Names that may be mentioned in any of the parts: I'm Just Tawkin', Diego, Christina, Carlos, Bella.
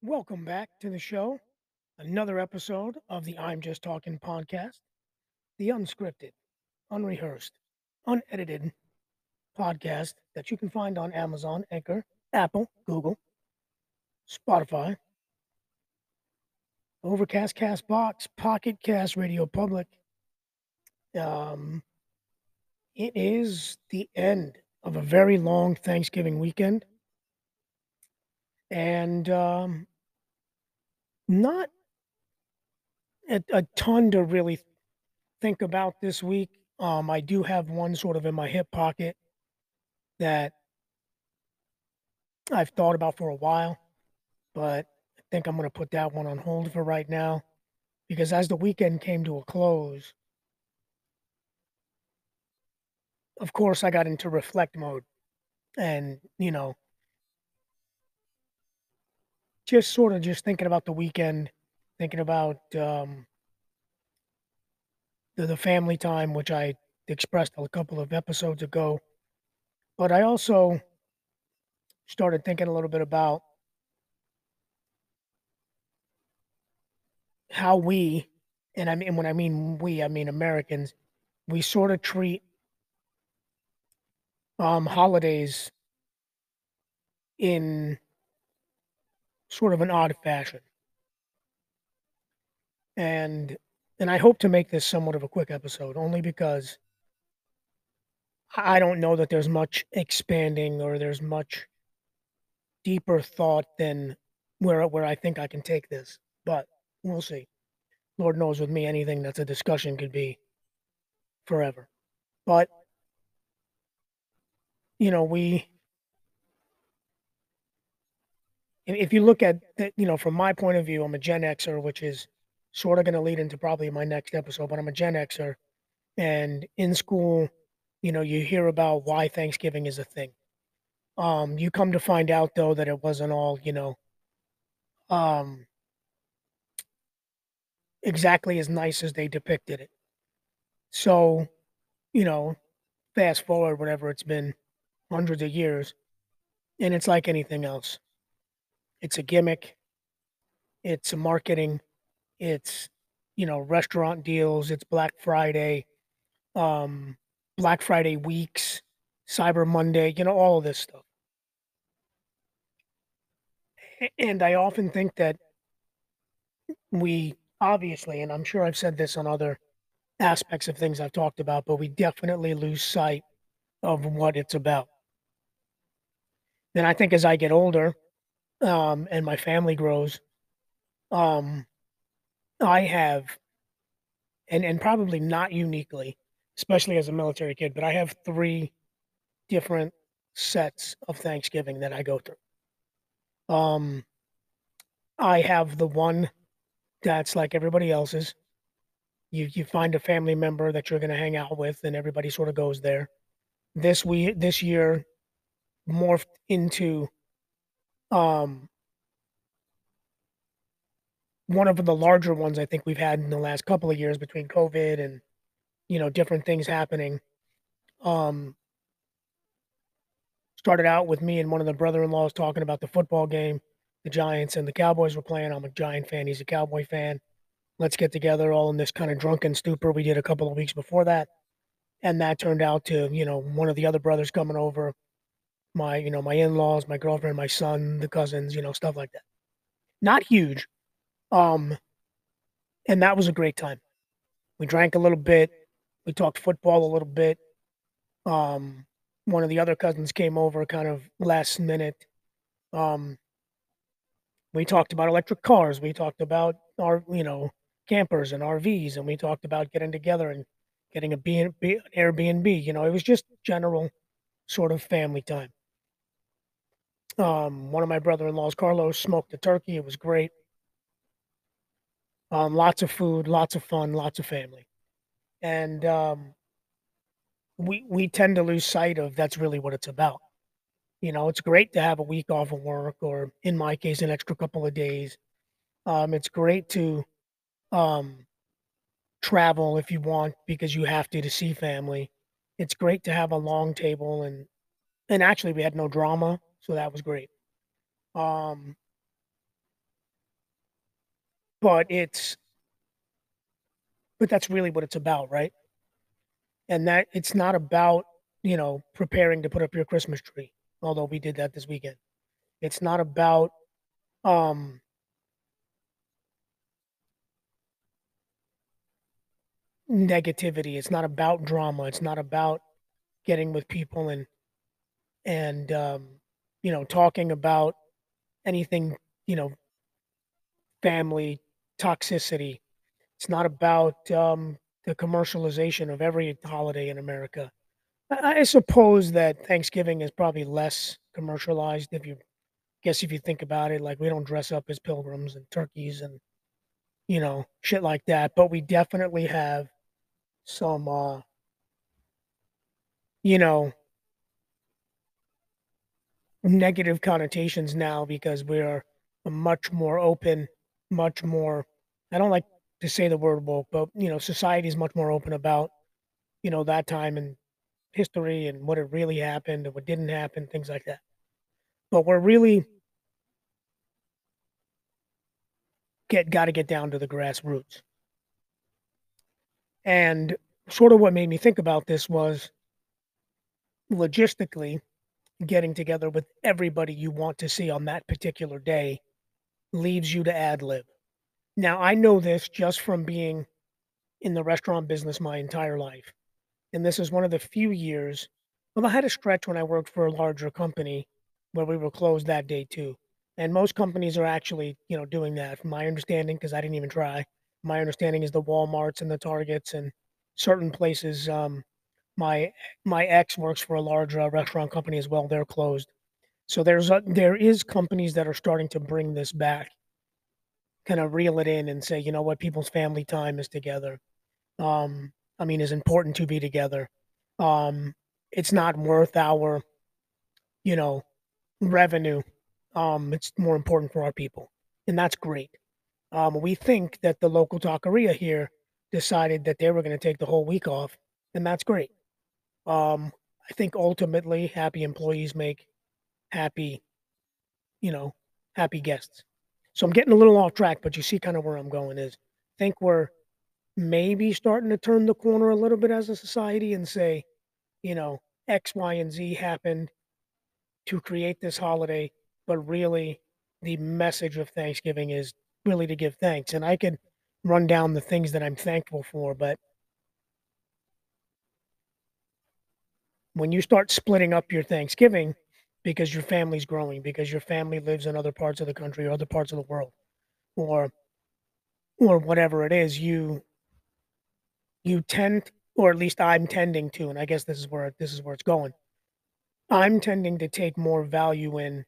Welcome back to the show. Another episode of the I'm Just Tawkin' podcast, the unscripted, unrehearsed, unedited podcast that you can find on Amazon, Anchor, Apple, Google, Spotify, Overcast, CastBox, Pocket Cast, Radio Public. It is the end of a very long Thanksgiving weekend. And not a ton to really think about this week. I do have one sort of in my hip pocket that I've thought about for a while, but I think I'm going to put that one on hold for right now, because as the weekend came to a close, of course, I got into reflect mode and, just thinking about the weekend, thinking about the family time, which I expressed a couple of episodes ago. But I also started thinking a little bit about how we, and I mean, when I mean we, I mean Americans, we sort of treat holidays in sort of an odd fashion. And I hope to make this somewhat of a quick episode, only because I don't know that there's much expanding or there's much deeper thought than where I think I can take this. But we'll see. Lord knows with me, anything that's a discussion could be forever. But, if you look at, from my point of view, I'm a Gen Xer, which is sort of going to lead into probably my next episode, but I'm a Gen Xer. And in school, you hear about why Thanksgiving is a thing. You come to find out, though, that it wasn't all, exactly as nice as they depicted it. So, fast forward, whatever it's been, hundreds of years, and it's like anything else. It's a gimmick, it's a marketing, it's, restaurant deals, it's Black Friday weeks, Cyber Monday, all of this stuff. And I often think that we obviously, and I'm sure I've said this on other aspects of things I've talked about, but we definitely lose sight of what it's about. Then I think as I get older, and my family grows, I have, and probably not uniquely, especially as a military kid, but I have three different sets of Thanksgiving that I go through. I have the one that's like everybody else's. You find a family member that you're going to hang out with, and everybody sort of goes there. This year morphed into one of the larger ones I think we've had in the last couple of years between COVID and, different things happening. Started out with me and one of the brother-in-laws talking about the football game. The Giants and the Cowboys were playing. I'm a Giant fan. He's a Cowboy fan. Let's get together all in this kind of drunken stupor we did a couple of weeks before that. And that turned out to, one of the other brothers coming over, my, my in-laws, my girlfriend, my son, the cousins, stuff like that. Not huge. And that was a great time. We drank a little bit. We talked football a little bit. One of the other cousins came over kind of last minute. We talked about electric cars. We talked about our, campers and RVs. And we talked about getting together and getting an Airbnb. It was just general sort of family time. One of my brother-in-laws, Carlos, smoked the turkey. It was great. Lots of food, lots of fun, lots of family. And we tend to lose sight of that's really what it's about. It's great to have a week off of work, or in my case, an extra couple of days. It's great to travel if you want, because you have to see family. It's great to have a long table, and actually we had no drama, so that was great. But that's really what it's about, right? And that it's not about, you know, preparing to put up your Christmas tree, although we did that this weekend. It's not about negativity. It's not about drama. It's not about getting with people and you know, talking about anything, you know, family toxicity. It's not about the commercialization of every holiday in America. I suppose that Thanksgiving is probably less commercialized if you think about it. Like, we don't dress up as pilgrims and turkeys and, you know, shit like that. But we definitely have some, you know, negative connotations now, because we're much more open, much more, I don't like to say the word woke, but, you know, society is much more open about, you know, that time in history and what it really happened and what didn't happen, things like that. But we're really got to get down to the grassroots. And sort of what made me think about this was logistically getting together with everybody you want to see on that particular day leaves you to ad lib. Now, I know this just from being in the restaurant business my entire life. And this is one of the few years, well, I had a stretch when I worked for a larger company where we were closed that day too. And most companies are actually, you know, doing that, from my understanding, because I didn't even try. My understanding is the Walmarts and the Targets and certain places. My ex works for a large restaurant company as well. They're closed. So there is companies that are starting to bring this back, kind of reel it in and say, you know what, people's family time is together. I mean, it's important to be together. It's not worth our, you know, revenue. It's more important for our people, and that's great. We think that the local taqueria here decided that they were going to take the whole week off, and that's great. I think ultimately happy employees make happy, you know, happy guests. So I'm getting a little off track, but you see kind of where I'm going is, I think we're maybe starting to turn the corner a little bit as a society and say, you know, X, Y, and Z happened to create this holiday. But really, the message of Thanksgiving is really to give thanks. And I could run down the things that I'm thankful for, but when you start splitting up your Thanksgiving because your family's growing, because your family lives in other parts of the country or other parts of the world, or whatever it is, you tend, or at least I'm tending to, and I guess this is where it's going, I'm tending to take more value in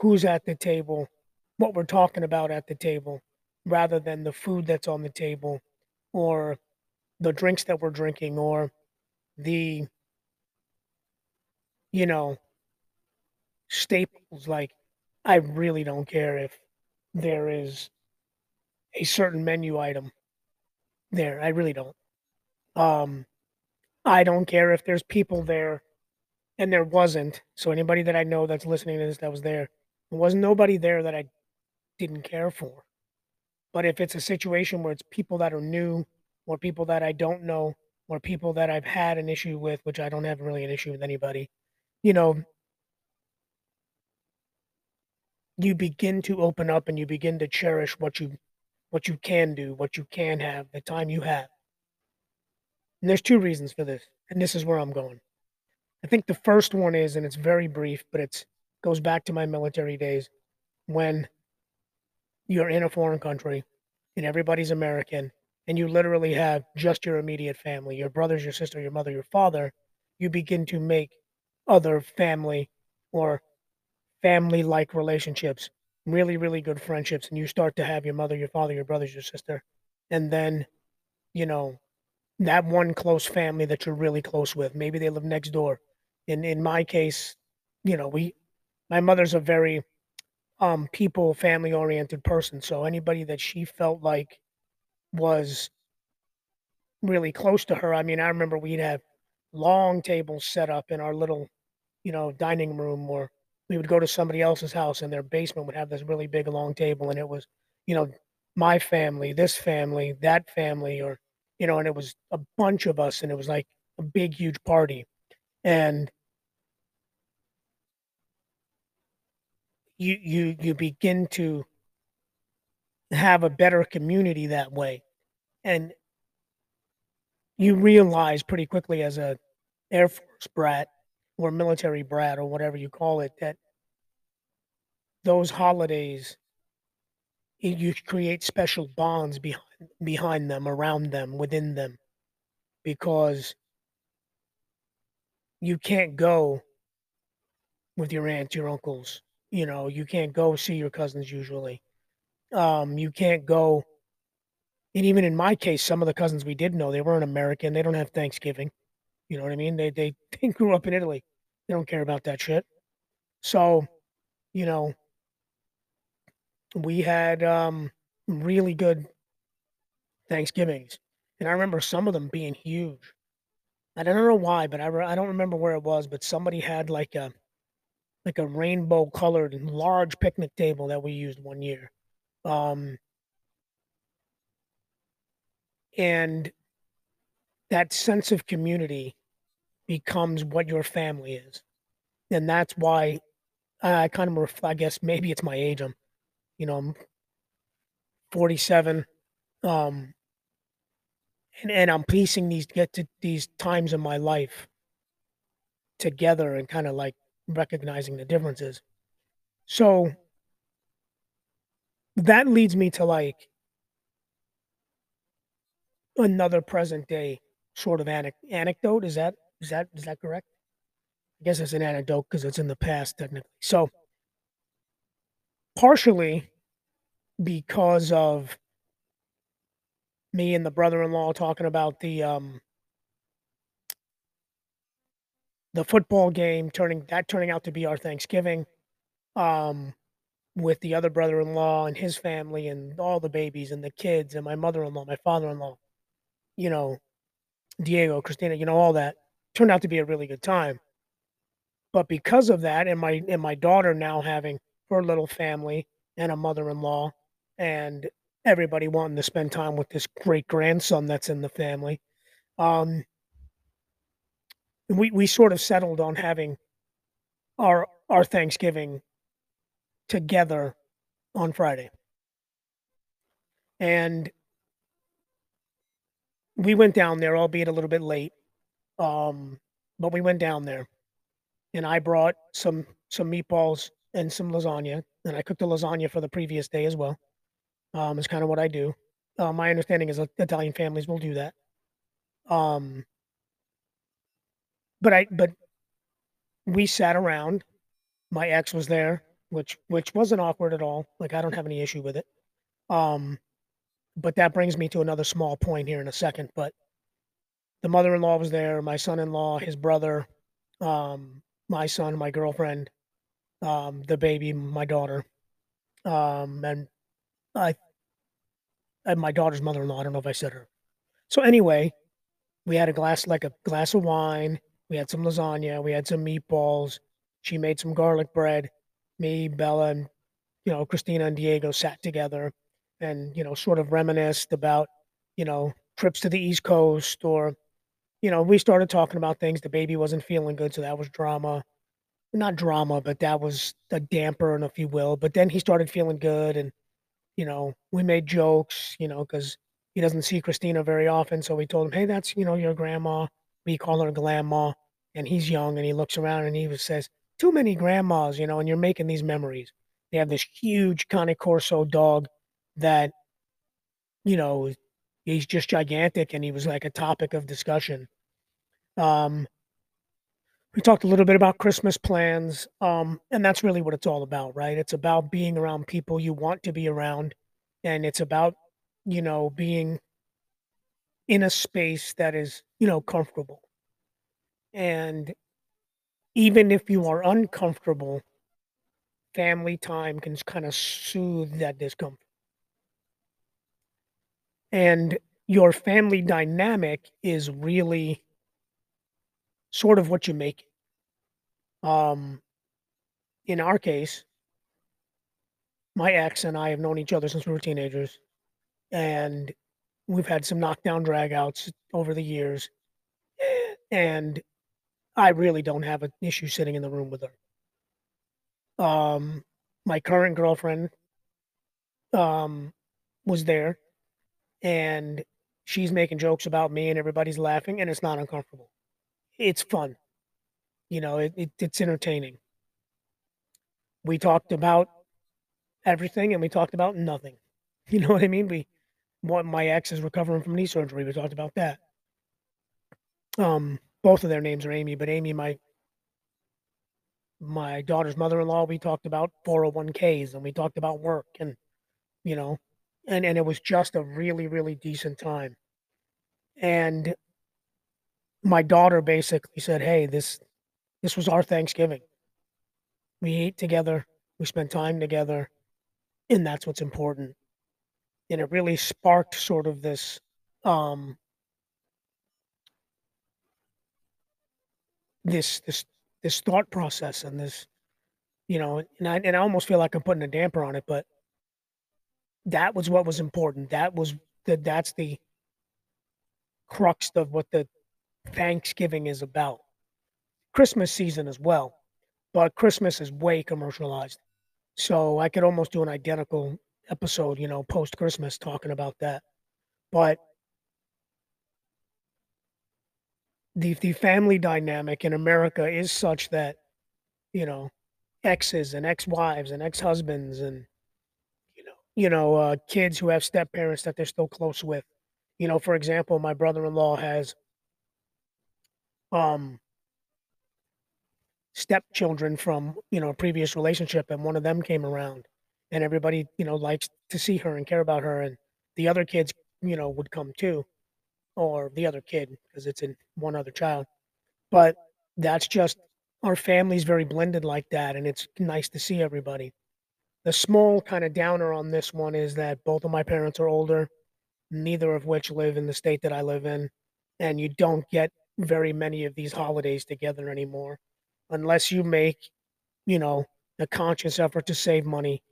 who's at the table, what we're talking about at the table, rather than the food that's on the table or the drinks that we're drinking or the, you know, staples. Like, I really don't care if there is a certain menu item there. I really don't. I don't care if there's people there, and there wasn't. So anybody that I know that's listening to this that was there, there wasn't nobody there that I didn't care for. But if it's a situation where it's people that are new or people that I don't know or people that I've had an issue with, which I don't have really an issue with anybody, you know, you begin to open up and you begin to cherish what you can do, what you can have, the time you have. And there's two reasons for this, and this is where I'm going. I think the first one is, and it's very brief, but it's goes back to my military days, when you're in a foreign country and everybody's American and you literally have just your immediate family, your brothers, your sister, your mother, your father, you begin to make other family or family-like relationships, really, really good friendships, and you start to have your mother, your father, your brothers, your sister, and then, you know, that one close family that you're really close with. Maybe they live next door. In my case, you know, my mother's a very family oriented person. So anybody that she felt like was really close to her. I mean, I remember we'd have long tables set up in our little, dining room, or we would go to somebody else's house and their basement would have this really big long table. And it was, my family, this family, that family, or, and it was a bunch of us, and it was like a big, huge party. And you begin to have a better community that way. And you realize pretty quickly as a Air Force brat or military brat or whatever you call it, that those holidays, you create special bonds behind them, around them, within them, because you can't go with your aunts, your uncles, you can't go see your cousins usually. You can't go. And even in my case, some of the cousins we did know, they weren't American. They don't have Thanksgiving. You know what I mean? They grew up in Italy. They don't care about that shit. So, we had really good Thanksgivings. And I remember some of them being huge. I don't know why, but I don't remember where it was, but somebody had like a rainbow colored large picnic table that we used one year. And that sense of community becomes what your family is. And that's why I kind of, I guess maybe it's my age. I'm 47. And I'm piecing these times in my life together and kind of like recognizing the differences. So that leads me to like another present day sort of anecdote. Is that correct? I guess it's an anecdote because it's in the past technically. So partially because of me and the brother-in-law talking about the football game turning out to be our Thanksgiving, with the other brother-in-law and his family and all the babies and the kids and my mother-in-law, my father-in-law, Diego, Christina, all that turned out to be a really good time. But because of that, and my daughter now having her little family and a mother-in-law and everybody wanting to spend time with this great grandson that's in the family, we sort of settled on having our Thanksgiving together on Friday. And we went down there, albeit a little bit late, but we went down there, and I brought some meatballs and some lasagna, and I cooked the lasagna for the previous day as well. It's kind of what I do. My understanding is Italian families will do that. But we sat around. My ex was there, which wasn't awkward at all. Like, I don't have any issue with it. But that brings me to another small point here in a second. But the mother-in-law was there, my son-in-law, his brother, my son, my girlfriend, the baby, my daughter, and my daughter's mother-in-law. I don't know if I said her. So anyway, we had a glass of wine. We had some lasagna. We had some meatballs. She made some garlic bread. Me, Bella, and Christina and Diego sat together and, sort of reminisced about, trips to the East Coast, or, we started talking about things. The baby wasn't feeling good, so that was drama. Not drama, but that was a damper, and if you will. But then he started feeling good, and, we made jokes, because he doesn't see Christina very often. So we told him, hey, that's, your grandma. We call her Glamma, and he's young, and he looks around, and he says, too many grandmas, and you're making these memories. They have this huge Cane Corso dog that, he's just gigantic, and he was like a topic of discussion. We talked a little bit about Christmas plans, and that's really what it's all about, right? It's about being around people you want to be around, and it's about, being in a space that is, comfortable. And even if you are uncomfortable, family time can kind of soothe that discomfort. And your family dynamic is really sort of what you make it. In our case, my ex and I have known each other since we were teenagers, and we've had some knockdown dragouts over the years, and I really don't have an issue sitting in the room with her. My current girlfriend was there, and she's making jokes about me and everybody's laughing, and it's not uncomfortable. It's fun. You know, it's entertaining. We talked about everything, and we talked about nothing. You know what I mean? My ex is recovering from knee surgery. We talked about that. Both of their names are Amy, but Amy, my daughter's mother-in-law, we talked about 401ks, and we talked about work, and, you know, and it was just a really, really decent time. And my daughter basically said, hey, this was our Thanksgiving. We ate together, we spent time together, and that's what's important. And it really sparked sort of this this thought process, and this, you know, and I almost feel like I'm putting a damper on it, but that was what was important. That's the crux of what the Thanksgiving is about. Christmas season as well, but Christmas is way commercialized. So I could almost do an identical episode, you know, post-Christmas talking about that. But the family dynamic in America is such that, you know, exes and ex-wives and ex-husbands and, you know, kids who have step-parents that they're still close with. You know, for example, my brother-in-law has stepchildren from, you know, a previous relationship, and one of them came around, and everybody, you know, likes to see her and care about her, and the other kids, you know, would come too, or the other kid, because it's in one other child. But that's just, our family's very blended like that, and it's nice to see everybody. The small kind of downer on this one is that both of my parents are older, neither of which live in the state that I live in, and you don't get very many of these holidays together anymore unless you make, you know, a conscious effort to save money.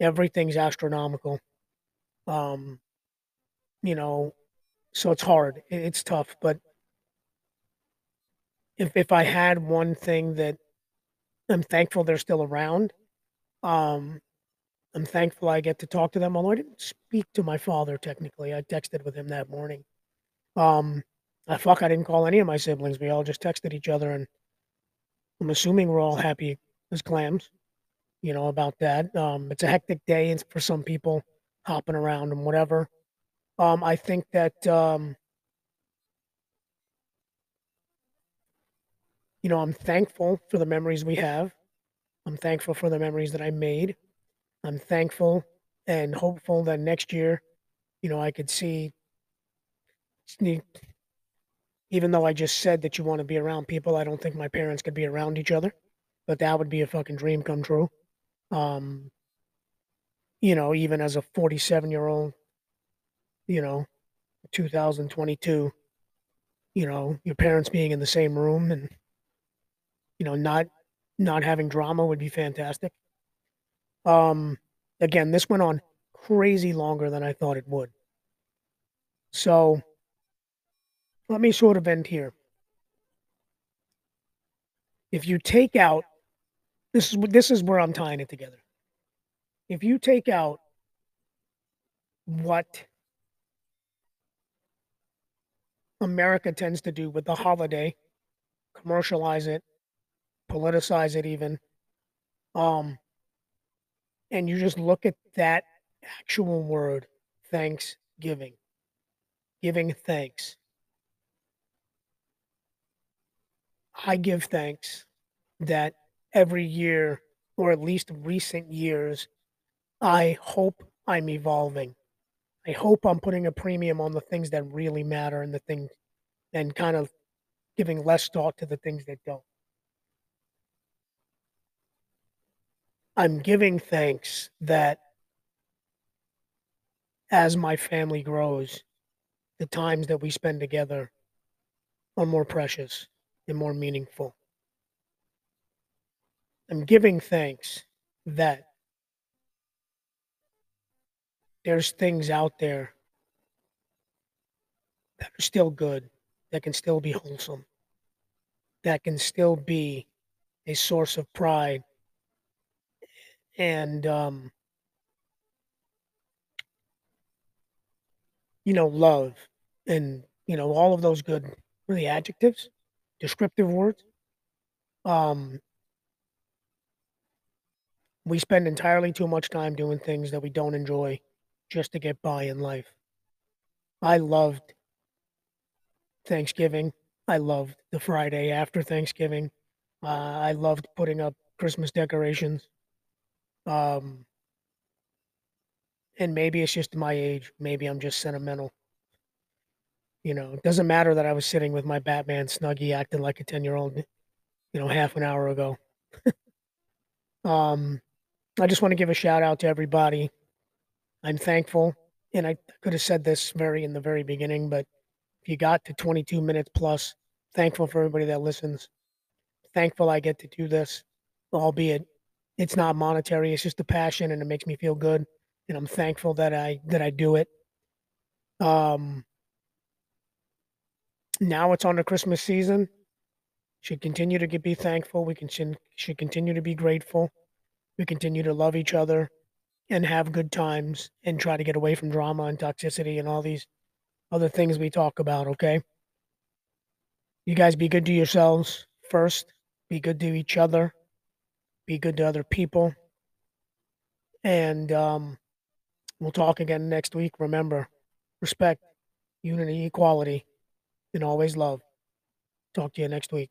Everything's astronomical. You know, so it's hard. It's tough. But if I had one thing that I'm thankful they're still around, I'm thankful I get to talk to them, although I didn't speak to my father technically. I texted with him that morning. I didn't call any of my siblings. We all just texted each other, and I'm assuming we're all happy as clams, you know, about that. It's a hectic day for some people, hopping around and whatever. I think that, you know, I'm thankful for the memories we have. I'm thankful for the memories that I made. I'm thankful and hopeful that next year, you know, I could see, even though I just said that you want to be around people, I don't think my parents could be around each other, but that would be a fucking dream come true. You know, even as a 47-year-old, you know, 2022, you know, your parents being in the same room and, you know, not having drama would be fantastic. Again, this went on crazy longer than I thought it would. So let me sort of end here. If you take out, this is where I'm tying it together. If you take out what America tends to do with the holiday, commercialize it, politicize it even, and you just look at that actual word, Thanksgiving, giving thanks. I give thanks that every year, or at least recent years, I hope I'm evolving. I hope I'm putting a premium on the things that really matter and the things, and kind of giving less thought to the things that don't. I'm giving thanks that as my family grows, the times that we spend together are more precious and more meaningful. I'm giving thanks that there's things out there that are still good, that can still be wholesome, that can still be a source of pride and, love and, all of those good, really adjectives, descriptive words. We spend entirely too much time doing things that we don't enjoy just to get by in life. I loved Thanksgiving. I loved the Friday after Thanksgiving. I loved putting up Christmas decorations. And maybe it's just my age. Maybe I'm just sentimental. It doesn't matter that I was sitting with my Batman Snuggie acting like a 10-year-old, half an hour ago. I just want to give a shout out to everybody. I'm thankful. And I could have said this in the very beginning, but if you got to 22 minutes plus, thankful for everybody that listens. Thankful I get to do this, albeit it's not monetary. It's just a passion and it makes me feel good. And I'm thankful that I do it. Now it's on the Christmas season. Should continue to be thankful. We should continue to be grateful. We continue to love each other and have good times and try to get away from drama and toxicity and all these other things we talk about, okay? You guys be good to yourselves first. Be good to each other. Be good to other people. And we'll talk again next week. Remember, respect, unity, equality, and always love. Talk to you next week.